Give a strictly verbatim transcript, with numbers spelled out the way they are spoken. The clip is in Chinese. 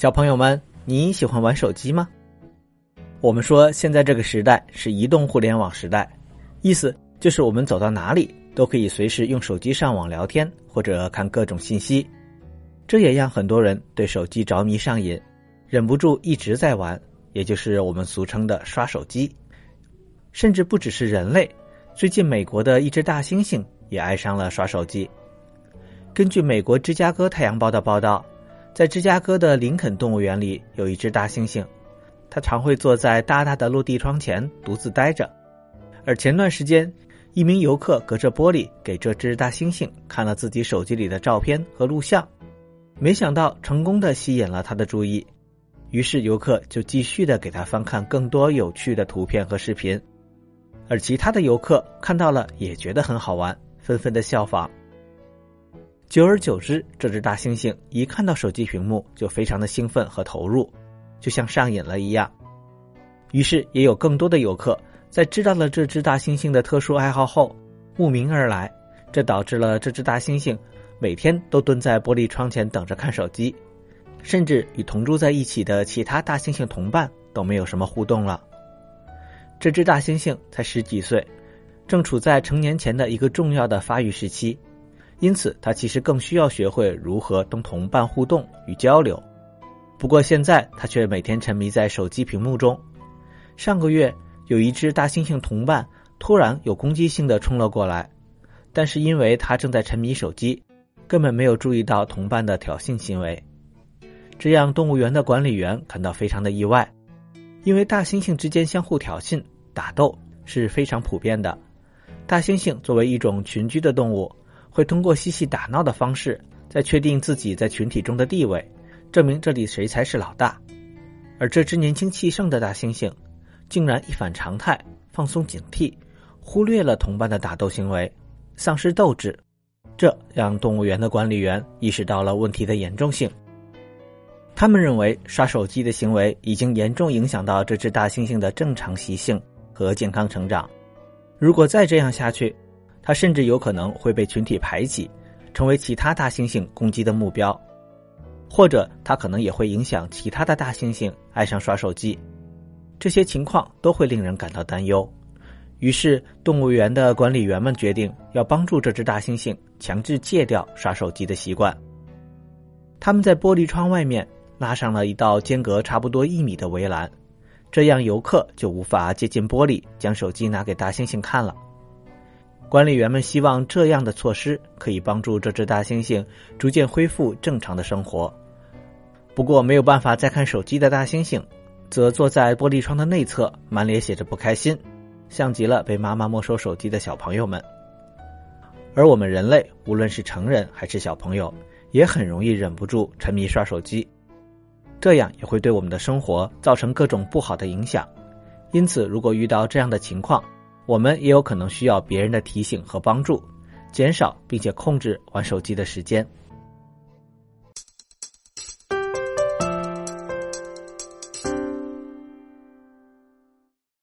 小朋友们，你喜欢玩手机吗？我们说现在这个时代是移动互联网时代，意思就是我们走到哪里都可以随时用手机上网聊天或者看各种信息，这也让很多人对手机着迷上瘾，忍不住一直在玩，也就是我们俗称的刷手机。甚至不只是人类，最近美国的一只大猩猩也爱上了刷手机。根据美国芝加哥太阳报的报道，在芝加哥的林肯动物园里有一只大猩猩，它常会坐在大大的落地窗前独自呆着。而前段时间，一名游客隔着玻璃给这只大猩猩看了自己手机里的照片和录像，没想到成功的吸引了它的注意，于是游客就继续的给它翻看更多有趣的图片和视频。而其他的游客看到了也觉得很好玩，纷纷的效仿。久而久之，这只大猩猩一看到手机屏幕就非常的兴奋和投入，就像上瘾了一样。于是也有更多的游客在知道了这只大猩猩的特殊爱好后慕名而来，这导致了这只大猩猩每天都蹲在玻璃窗前等着看手机，甚至与同住在一起的其他大猩猩同伴都没有什么互动了。这只大猩猩才十几岁，正处在成年前的一个重要的发育时期，因此它其实更需要学会如何跟同伴互动与交流。不过现在它却每天沉迷在手机屏幕中。上个月有一只大猩猩同伴突然有攻击性的冲了过来，但是因为它正在沉迷手机，根本没有注意到同伴的挑衅行为。这让动物园的管理员感到非常的意外，因为大猩猩之间相互挑衅打斗是非常普遍的。大猩猩作为一种群居的动物，会通过嬉戏打闹的方式在确定自己在群体中的地位，证明这里谁才是老大。而这只年轻气盛的大猩猩竟然一反常态，放松警惕，忽略了同伴的打斗行为，丧失斗志，这让动物园的管理员意识到了问题的严重性。他们认为刷手机的行为已经严重影响到这只大猩猩的正常习性和健康成长，如果再这样下去，它甚至有可能会被群体排挤，成为其他大猩猩攻击的目标，或者它可能也会影响其他的大猩猩爱上刷手机，这些情况都会令人感到担忧。于是动物园的管理员们决定要帮助这只大猩猩强制戒掉刷手机的习惯。他们在玻璃窗外面拉上了一道间隔差不多一米的围栏，这样游客就无法接近玻璃，将手机拿给大猩猩看了。管理员们希望这样的措施可以帮助这只大猩猩逐渐恢复正常的生活。不过没有办法再看手机的大猩猩，则坐在玻璃窗的内侧，满脸写着不开心，像极了被妈妈没收手机的小朋友们。而我们人类，无论是成人还是小朋友，也很容易忍不住沉迷刷手机，这样也会对我们的生活造成各种不好的影响。因此如果遇到这样的情况，我们也有可能需要别人的提醒和帮助，减少并且控制玩手机的时间。